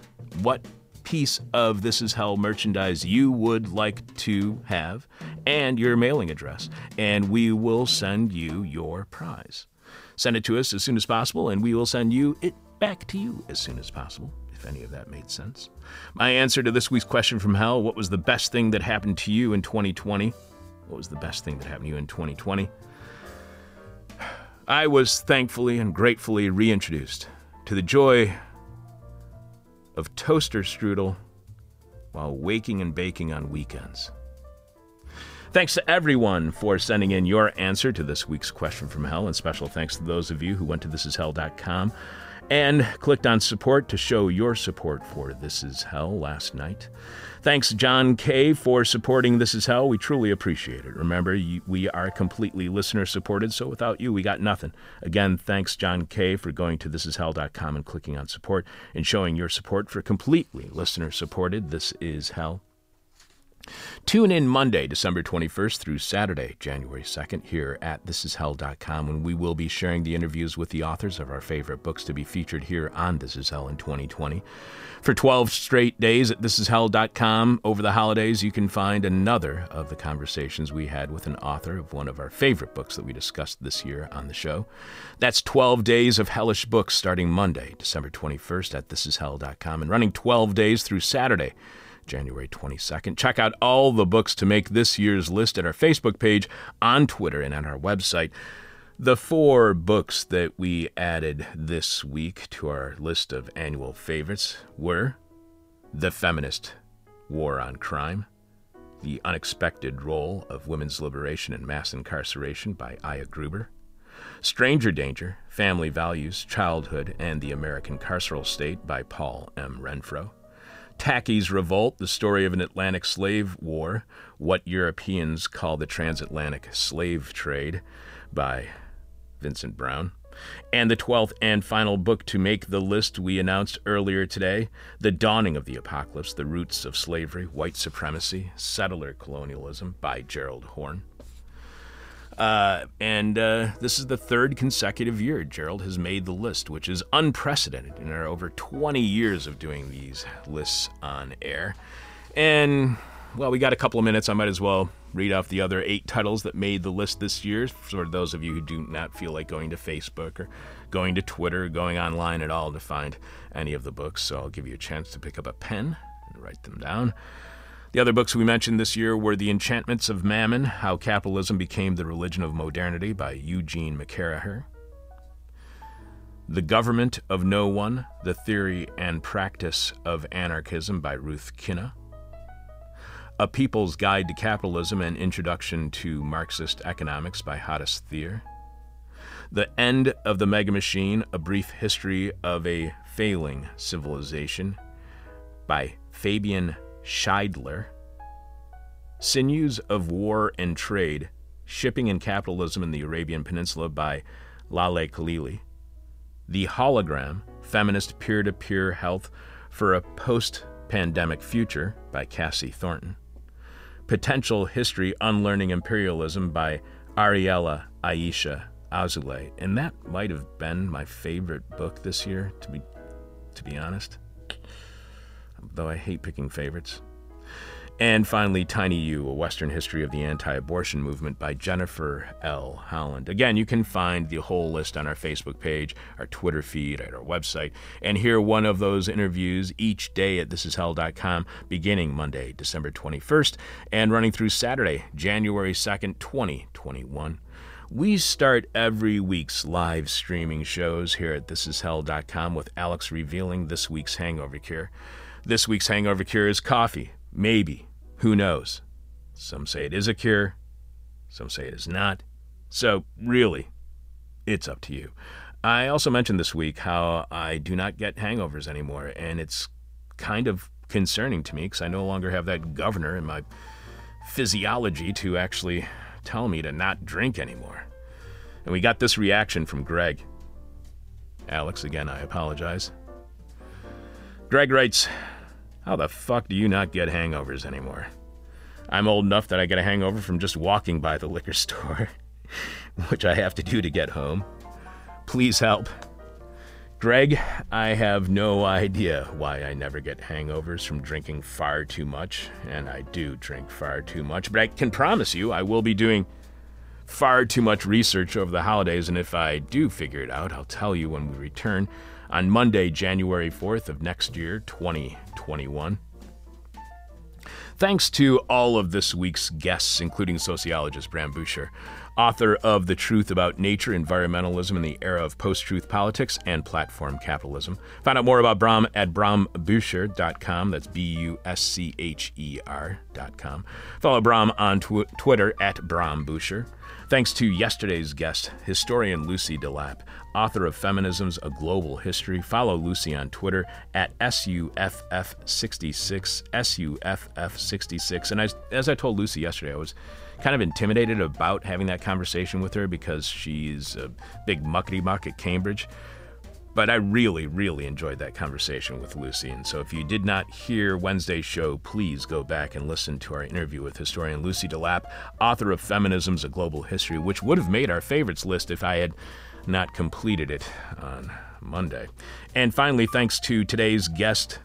what piece of This Is Hell merchandise you would like to have and your mailing address, and we will send you your prize. Send it to us as soon as possible, and we will send it back to you as soon as possible, if any of that made sense. My answer to this week's question from hell, what was the best thing that happened to you in 2020? What was the best thing that happened to you in 2020? I was thankfully and gratefully reintroduced to the joy of toaster strudel while waking and baking on weekends. Thanks to everyone for sending in your answer to this week's question from hell, and special thanks to those of you who went to thisishell.com and clicked on support to show your support for This Is Hell last night. Thanks, John K., for supporting This Is Hell. We truly appreciate it. Remember, we are completely listener-supported, so without you, we got nothing. Again, thanks, John K., for going to thisishell.com and clicking on support and showing your support for completely listener-supported This Is Hell. Tune in Monday, December 21st through Saturday, January 2nd, here at thisishell.com, when we will be sharing the interviews with the authors of our favorite books to be featured here on This Is Hell in 2020. For 12 straight days at thisishell.com over the holidays, you can find another of the conversations we had with an author of one of our favorite books that we discussed this year on the show. That's 12 days of hellish books starting Monday, December 21st at thisishell.com and running 12 days through Saturday, January 22nd. Check out all the books to make this year's list at our Facebook page, on Twitter, and on our website. The 4 books that we added this week to our list of annual favorites were The Feminist War on Crime, The Unexpected Role of Women's Liberation and Mass Incarceration by Aya Gruber, Stranger Danger, Family Values, Childhood, and the American Carceral State by Paul M. Renfro, Taki's Revolt, The Story of an Atlantic Slave War, What Europeans Call the Transatlantic Slave Trade by Vincent Brown. And the 12th and final book to make the list we announced earlier today, The Dawning of the Apocalypse, The Roots of Slavery, White Supremacy, Settler Colonialism by Gerald Horne. This is the third consecutive year Gerald has made the list, which is unprecedented in our over 20 years of doing these lists on air. And, well, we got a couple of minutes. I might as well read off the other 8 titles that made the list this year, for those of you who do not feel like going to Facebook or going to Twitter or going online at all to find any of the books. So I'll give you a chance to pick up a pen and write them down. The other books we mentioned this year were The Enchantments of Mammon, How Capitalism Became the Religion of Modernity by Eugene McCarraher, The Government of No One, The Theory and Practice of Anarchism by Ruth Kinna, A People's Guide to Capitalism and Introduction to Marxist Economics by Hadis Thier, The End of the Mega Machine, A Brief History of a Failing Civilization by Fabian Scheidler, Sinews of War and Trade, Shipping and Capitalism in the Arabian Peninsula by Laleh Khalili, The Hologram, Feminist Peer-to-Peer Health for a Post-Pandemic Future by Cassie Thornton, Potential History, Unlearning Imperialism by Ariella Aisha Azoulay. And that might have been my favorite book this year, to be honest, though I hate picking favorites. And finally, Tiny You, A Western History of the Anti-Abortion Movement by Jennifer L. Holland. Again, you can find the whole list on our Facebook page, our Twitter feed, at our website, and hear one of those interviews each day at thisishell.com, beginning Monday, December 21st, and running through Saturday, January 2nd, 2021. We start every week's live streaming shows here at thisishell.com with Alex revealing this week's hangover cure. This week's hangover cure is coffee. Maybe. Who knows? Some say it is a cure. Some say it is not. So, really, it's up to you. I also mentioned this week how I do not get hangovers anymore, and it's kind of concerning to me because I no longer have that governor in my physiology to actually tell me to not drink anymore. And we got this reaction from Greg. Alex, again, I apologize. Greg writes, "How the fuck do you not get hangovers anymore? I'm old enough that I get a hangover from just walking by the liquor store, which I have to do to get home. Please help." Greg, I have no idea why I never get hangovers from drinking far too much, and I do drink far too much, but I can promise you I will be doing far too much research over the holidays, and if I do figure it out, I'll tell you when we return on Monday, January 4th of next year, 2021. Thanks to all of this week's guests, including sociologist Bram Boucher, author of The Truth About Nature, Environmentalism in the Era of Post-Truth Politics and Platform Capitalism. Find out more about Bram at bramboucher.com. That's B-U-S-C-H-E-R.com. Follow Bram on Twitter at Bram Boucher. Thanks to yesterday's guest, historian Lucy Delap, author of Feminism's A Global History. Follow Lucy on Twitter at SUFF66, SUFF66. And as I told Lucy yesterday, I was kind of intimidated about having that conversation with her because she's a big muckety-muck at Cambridge. But I really, really enjoyed that conversation with Lucy. And so if you did not hear Wednesday's show, please go back and listen to our interview with historian Lucy Delap, author of Feminism's A Global History, which would have made our favorites list if I had not completed it on Monday. And finally, thanks to today's guest,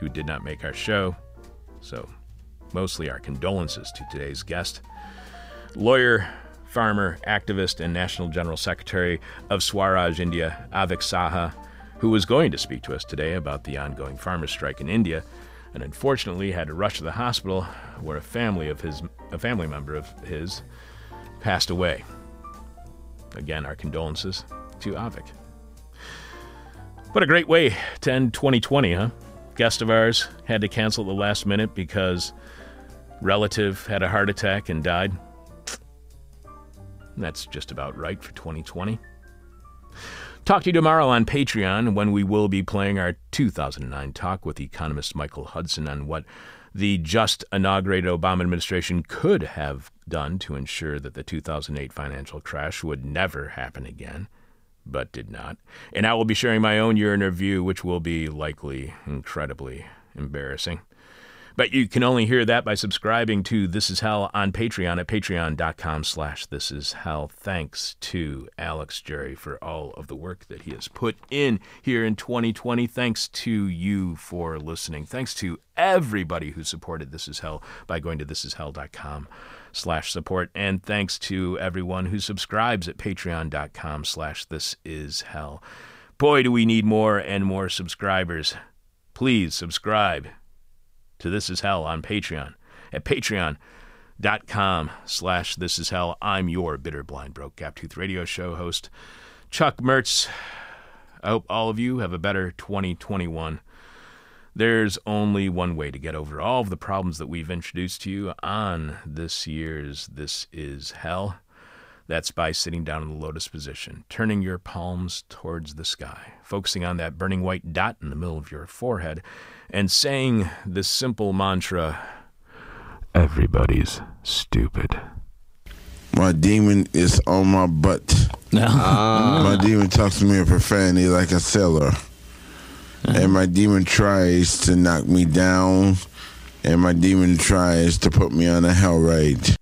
who did not make our show. So mostly our condolences to today's guest, lawyer, farmer, activist, and National General Secretary of Swaraj India, Avik Saha, who was going to speak to us today about the ongoing farmer strike in India, and unfortunately had to rush to the hospital where a family member of his passed away. Again, our condolences to Avik. What a great way to end 2020, huh? Guest of ours had to cancel at the last minute because relative had a heart attack and died. That's just about right for 2020. Talk to you tomorrow on Patreon when we will be playing our 2009 talk with economist Michael Hudson on what the just inaugurated Obama administration could have done to ensure that the 2008 financial crash would never happen again, but did not. And I will be sharing my own year in review, which will be likely incredibly embarrassing. But you can only hear that by subscribing to This Is Hell on Patreon at patreon.com/thisishell. Thanks to Alex Jerry for all of the work that he has put in here in 2020. Thanks to you for listening. Thanks to everybody who supported This Is Hell by going to thisishell.com/support. And thanks to everyone who subscribes at patreon.com/thisishell. Boy, do we need more and more subscribers. Please subscribe to This Is Hell on Patreon at patreon.com/thisishell. I'm your bitter, blind, broke, gap-toothed radio show host, Chuck Mertz. I hope all of you have a better 2021. There's only one way to get over all of the problems that we've introduced to you on this year's This Is Hell. That's by sitting down in the lotus position, turning your palms towards the sky, focusing on that burning white dot in the middle of your forehead, and saying this simple mantra, everybody's stupid. My demon is on my butt. My demon talks to me in profanity like a sailor. And my demon tries to knock me down. And my demon tries to put me on a hell ride.